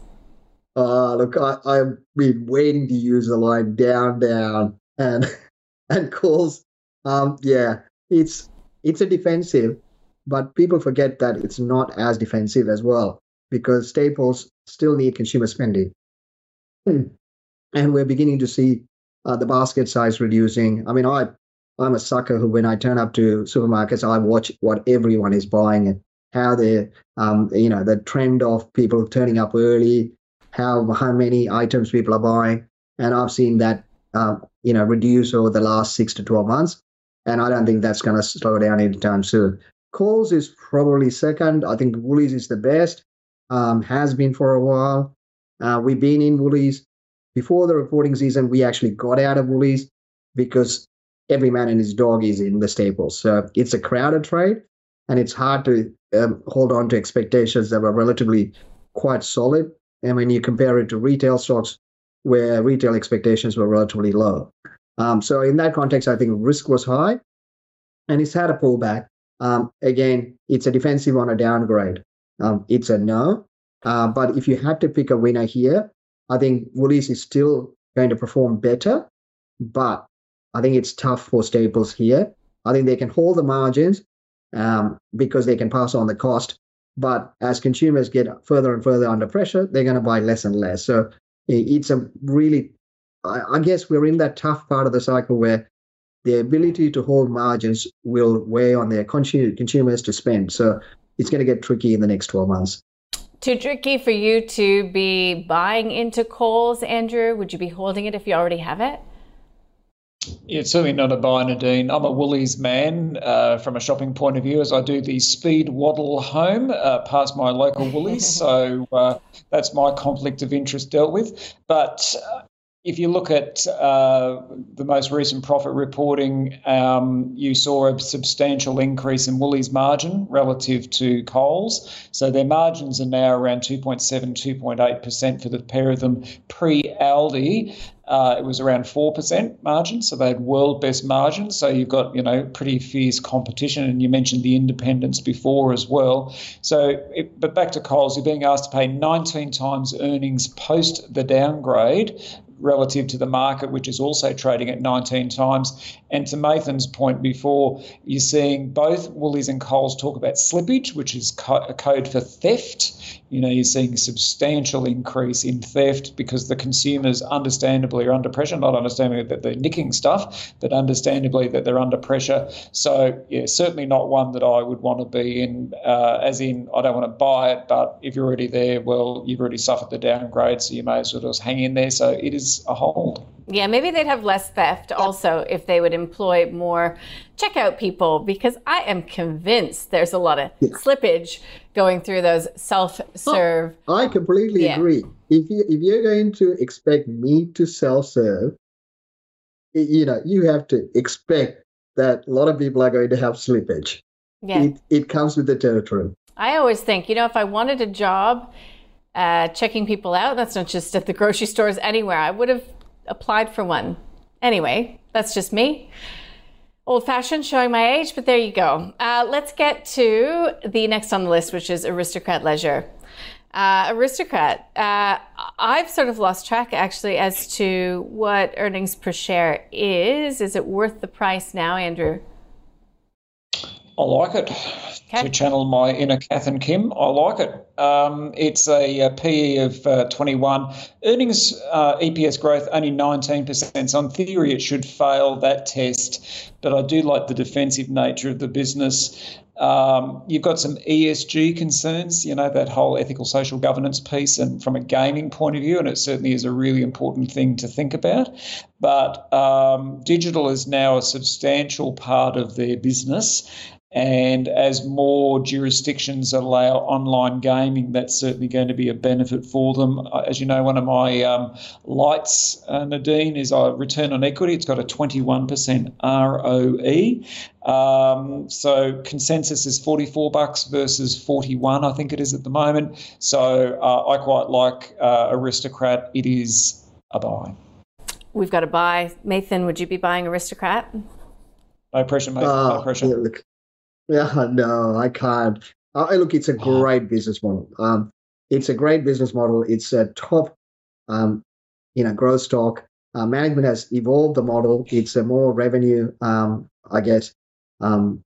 Uh, look, I, I've been waiting to use the line down, down, and and Coles. Um, yeah, it's it's a defensive, but people forget that it's not as defensive as well, because staples still need consumer spending. And we're beginning to see uh, the basket size reducing. I mean, I, I'm a sucker who, when I turn up to supermarkets, I watch what everyone is buying and how they're, um, you know, the trend of people turning up early, how how many items people are buying. And I've seen that, uh, you know, reduce over the last six to twelve months. And I don't think that's going to slow down anytime soon. Coles is probably second. I think Woolies is the best, um, has been for a while. Uh, we've been in Woolies. Before the reporting season, we actually got out of Woolies because every man and his dog is in the staples. So it's a crowded trade, and it's hard to um, hold on to expectations that were relatively quite solid. And when you compare it to retail stocks, where retail expectations were relatively low. Um, so in that context, I think risk was high, and it's had a pullback. Um, again, it's a defensive on a downgrade. Um, it's a no. Uh, but if you had to pick a winner here, I think Woolies is still going to perform better, but I think it's tough for staples here. I think they can hold the margins um, because they can pass on the cost. But as consumers get further and further under pressure, they're going to buy less and less. So it's a really, I guess we're in that tough part of the cycle where the ability to hold margins will weigh on their consumers to spend. So it's going to get tricky in the next twelve months. Too tricky for you to be buying into Coles, Andrew? Would you be holding it if you already have it? Yeah, it's certainly not a buy, Nadine. I'm a Woolies man uh, from a shopping point of view, as I do the speed waddle home uh, past my local Woolies. so uh, that's my conflict of interest dealt with. But uh, if you look at uh, the most recent profit reporting, um, you saw a substantial increase in Woolies' margin relative to Coles. So their margins are now around two point seven, two point eight percent for the pair of them pre-Aldi. Uh, it was around four percent margin, so they had world best margins. So you've got, you know, pretty fierce competition, and you mentioned the independents before as well. So, it, but back to Coles, you're being asked to pay nineteen times earnings post the downgrade relative to the market, which is also trading at nineteen times. And to Mathan's point before, you're seeing both Woolies and Coles talk about slippage, which is co- a code for theft. You know, you're seeing a substantial increase in theft because the consumers understandably are under pressure, not understandably that they're nicking stuff, but understandably that they're under pressure. So, yeah, certainly not one that I would want to be in, uh, as in I don't want to buy it, but if you're already there, well, you've already suffered the downgrade, so you may as well just hang in there. So it is a hold. Yeah, maybe they'd have less theft also if they would employ more checkout people, because I am convinced there's a lot of yeah. slippage going through those self-serve. Oh, I completely yeah. agree. If you if you're going to expect me to self-serve, you know, you have to expect that a lot of people are going to have slippage. Yeah, it, it comes with the territory. I always think, you know, if I wanted a job Uh, checking people out, that's not just at the grocery stores, anywhere. I would have applied for one. Anyway, that's just me. Old-fashioned, showing my age, but there you go. Uh, let's get to the next on the list, which is Aristocrat Leisure. Uh, Aristocrat, uh, I've sort of lost track, actually, as to what earnings per share is. Is it worth the price now, Andrew? I like it. Okay. To channel my inner Kath and Kim, I like it. Um, it's a, a P E of uh, twenty-one. Earnings, uh, E P S growth, only nineteen percent. So in theory, it should fail that test. But I do like the defensive nature of the business. Um, you've got some E S G concerns, you know, that whole ethical social governance piece, and from a gaming point of view, and it certainly is a really important thing to think about. But um, digital is now a substantial part of their business. And as more jurisdictions allow online gaming, that's certainly going to be a benefit for them. As you know, one of my um, lights, uh, Nadine, is our return on equity. It's got a twenty-one percent R O E. Um, so consensus is forty-four bucks versus forty-one, I think it is at the moment. So uh, I quite like uh, Aristocrat. It is a buy. We've got a buy. Mathan, would you be buying Aristocrat? No pressure, Mathan. Uh, no pressure. Yeah, look. Yeah, no, I can't. Uh, look, it's a great business model. Um, it's a great business model. It's a top, um, you know, growth stock. Uh, management has evolved the model. It's a more revenue, um, I guess, um,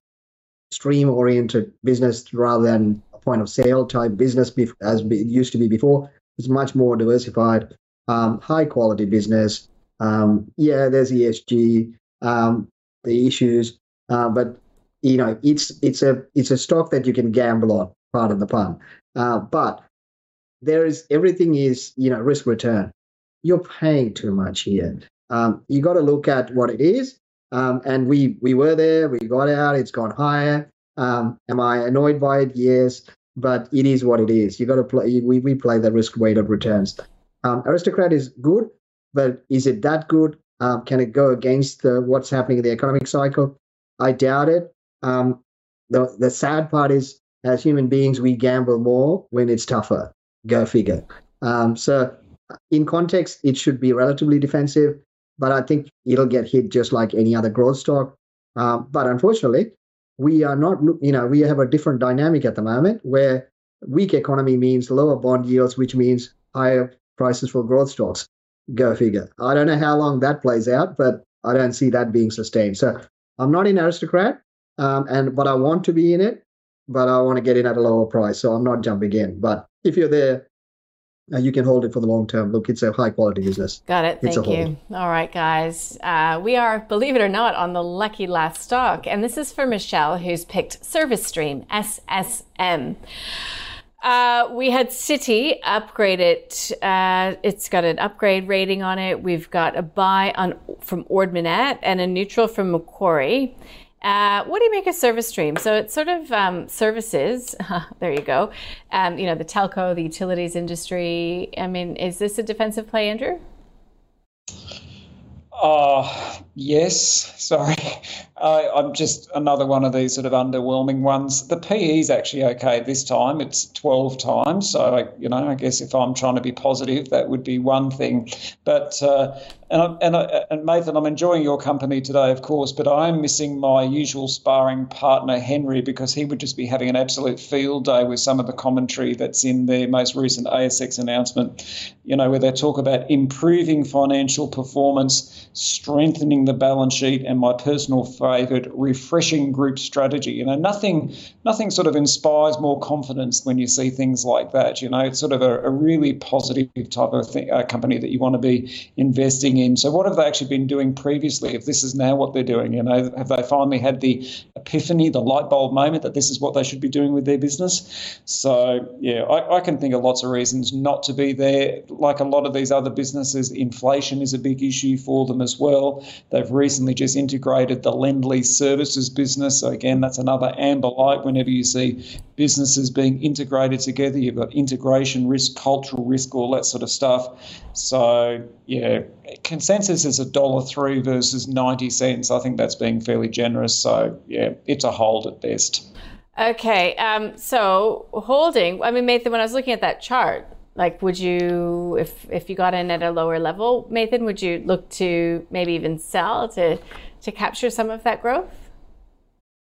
stream-oriented business rather than a point-of-sale type business bef- as it used to be before. It's much more diversified, um, high-quality business. Um, yeah, there's E S G, um, the issues, uh, but you know, it's it's a it's a stock that you can gamble on, pardon the pun. Uh, but there is everything is you know risk return. You're paying too much here. Um, you got to look at what it is. Um, and we we were there, we got out, it's gone higher. Um, am I annoyed by it? Yes, but it is what it is. You got to play. We we play the risk-weighted returns. Um, Aristocrat is good, but is it that good? Um, can it go against the, what's happening in the economic cycle? I doubt it. Um, the the sad part is, as human beings, we gamble more when it's tougher. Go figure. Um, so, in context, it should be relatively defensive, but I think it'll get hit just like any other growth stock. Um, but unfortunately, we are not, you know, we have a different dynamic at the moment where weak economy means lower bond yields, which means higher prices for growth stocks. Go figure. I don't know how long that plays out, but I don't see that being sustained. So I'm not in Aristocrat, um, and but I want to be in it, but I want to get in at a lower price, so I'm not jumping in. But if you're there, Uh, you can hold it for the long term. Look, it's a high quality business. Got it. It's Thank you. All right, guys. Uh, we are, believe it or not, on the lucky last stock. And this is for Michelle, who's picked Service Stream, S S M. Uh, we had Citi upgrade it. Uh, it's got an upgrade rating on it. We've got a buy on from Ord Minnett and a neutral from Macquarie. Uh, what do you make of Service Stream? So it's sort of um, services. There you go. Um, you know, the telco, the utilities industry. I mean, is this a defensive play, Andrew? Uh, yes. Sorry. I, I'm just another one of these sort of underwhelming ones. The P E is actually okay this time. It's twelve times. So, I, you know, I guess if I'm trying to be positive, that would be one thing. But... Uh, And, I, and, I, and Mathan, I'm enjoying your company today, of course, but I'm missing my usual sparring partner, Henry, because he would just be having an absolute field day with some of the commentary that's in their most recent A S X announcement, you know, where they talk about improving financial performance, strengthening the balance sheet, and my personal favourite, refreshing group strategy. You know, nothing nothing sort of inspires more confidence when you see things like that. You know, it's sort of a, a really positive type of thing, uh, company that you want to be investing in. So what have they actually been doing previously if this is now what they're doing? You know, have they finally had the epiphany, the light bulb moment that this is what they should be doing with their business? So, yeah, I, I can think of lots of reasons not to be there. Like a lot of these other businesses, inflation is a big issue for them as well. They've recently just integrated the Lendlease services business. So, again, that's another amber light. Whenever you see businesses being integrated together, you've got integration risk, cultural risk, all that sort of stuff. So, yeah, consensus is one dollar three versus ninety cents. I think that's being fairly generous. So, yeah, it's a hold at best. Okay. Um, so holding, I mean, Mathan, when I was looking at that chart, like would you, if if you got in at a lower level, Mathan, would you look to maybe even sell to, to capture some of that growth?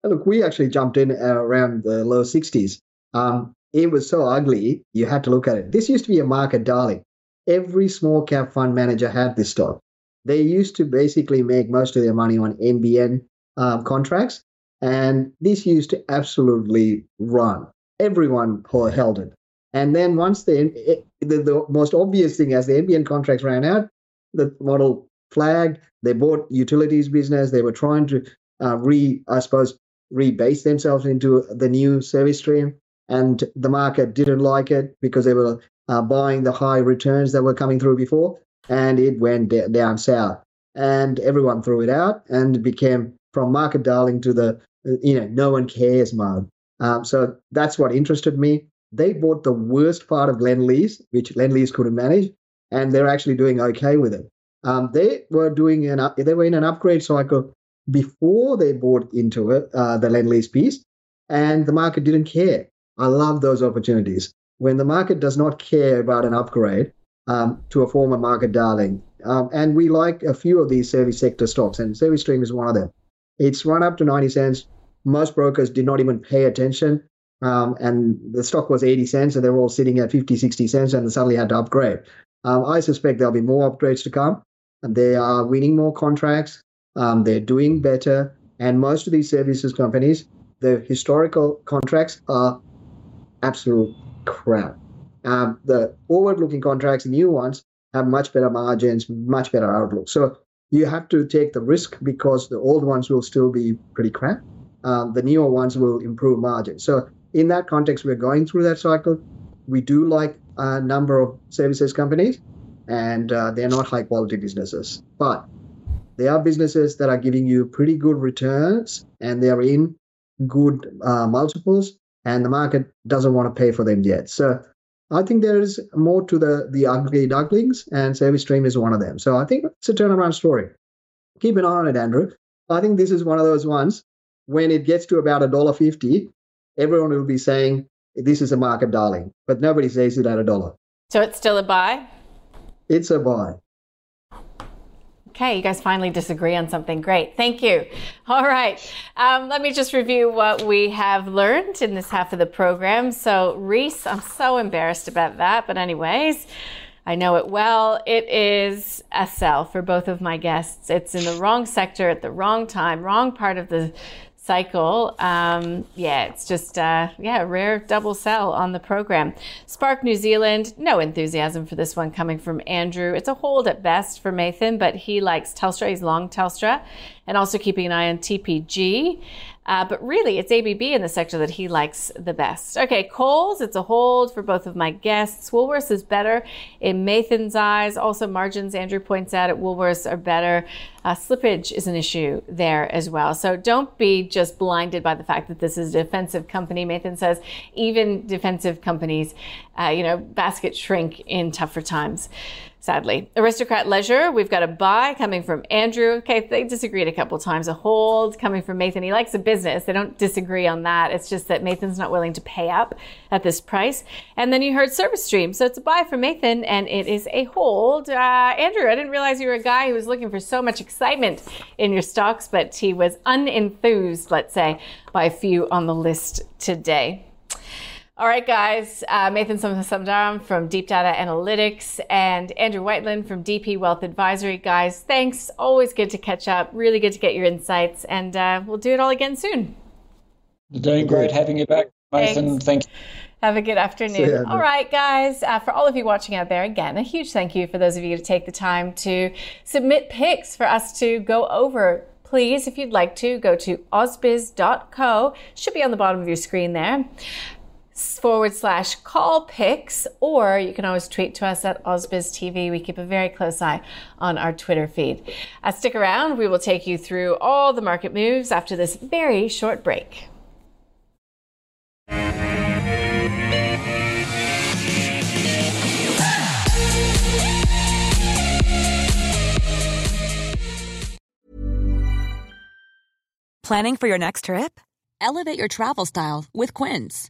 Look, we actually jumped in around the low sixties. Um, it was so ugly, you had to look at it. This used to be a market darling. Every small cap fund manager had this stock. They used to basically make most of their money on N B N um, contracts, and this used to absolutely run. Everyone held it. And then once they, it, the, the most obvious thing, as the N B N contracts ran out, the model flagged, they bought utilities business, they were trying to uh, re, I suppose, rebase themselves into the new Service Stream, and the market didn't like it because they were Uh, buying the high returns that were coming through before, and it went d- down south, and everyone threw it out, and it became from market darling to the you know no one cares mode. Um, so that's what interested me. They bought the worst part of Lendlease, which Lendlease couldn't manage, and they're actually doing okay with it. Um, they were doing an up- they were in an upgrade cycle before they bought into it uh, the Lendlease piece, and the market didn't care. I love those opportunities. When the market does not care about an upgrade um, to a former market darling. Um, and we like a few of these service sector stocks, and Service Stream is one of them. It's run up to ninety cents. Most brokers did not even pay attention. Um, and the stock was eighty cents, and they were all sitting at fifty, sixty cents, and suddenly had to upgrade. Um, I suspect there'll be more upgrades to come. And they are winning more contracts. Um, they're doing better. And most of these services companies, their historical contracts are absolute crap. Um, the forward-looking contracts, new ones, have much better margins, much better outlook. So you have to take the risk because the old ones will still be pretty crap. Um, the newer ones will improve margins. So in that context, we're going through that cycle. We do like a number of services companies, and uh, they're not high-quality businesses. But They are businesses that are giving you pretty good returns and they are in good uh, multiples, and the market doesn't want to pay for them yet. So I think there is more to the, the ugly ducklings, and Service Stream is one of them. So I think it's a turnaround story. Keep an eye on it, Andrew. I think this is one of those ones when it gets to about one dollar fifty, everyone will be saying, this is a market darling, but nobody says it at a dollar. So it's still a buy? It's a buy. Okay, you guys finally disagree on something. Great, thank you. All right, um, let me just review what we have learned in this half of the program. So Reece, I'm so embarrassed about that, but anyways, I know it well. It is a sell for both of my guests. It's in the wrong sector at the wrong time, wrong part of the cycle. Um, yeah, it's just uh, yeah, a rare double sell on the program. Spark New Zealand, no enthusiasm for this one coming from Andrew. It's a hold at best for Mathan, but he likes Telstra. He's long Telstra and also keeping an eye on T P G. Uh, but really, it's A B B in the sector that he likes the best. Okay, Coles, it's a hold for both of my guests. Woolworths is better in Mathan's eyes. Also, margins, Andrew points out, at Woolworths are better. Uh, slippage is an issue there as well. So don't be just blinded by the fact that this is a defensive company. Mathan says even defensive companies, uh, you know, basket shrink in tougher times. Sadly. Aristocrat Leisure, we've got a buy coming from Andrew. Okay, they disagreed a couple times. A hold coming from Mathan. He likes the business. They don't disagree on that. It's just that Mathan's not willing to pay up at this price. And then you heard Service Stream. So it's a buy from Mathan and it is a hold. Uh, Andrew, I didn't realize you were a guy who was looking for so much excitement in your stocks, but he was unenthused, let's say, by a few on the list today. All right, guys, uh, Mathan Somasundaram from Deep Data Analytics and Andrew Whiteland from D P Wealth Advisory. Guys, thanks. Always good to catch up. Really good to get your insights. And uh, we'll do it all again soon. You're doing great having you back, Mathan. Thank you. Have a good afternoon. You, all right, guys, uh, for all of you watching out there, again, a huge thank you for those of you to take the time to submit picks for us to go over. Please, if you'd like to, go to ausbiz dot co. Should be on the bottom of your screen there. forward slash call picks, or you can always tweet to us at AusBiz T V. We keep a very close eye on our Twitter feed. Uh, stick around. We will take you through all the market moves after this very short break. Planning for your next trip? Elevate your travel style with Quince.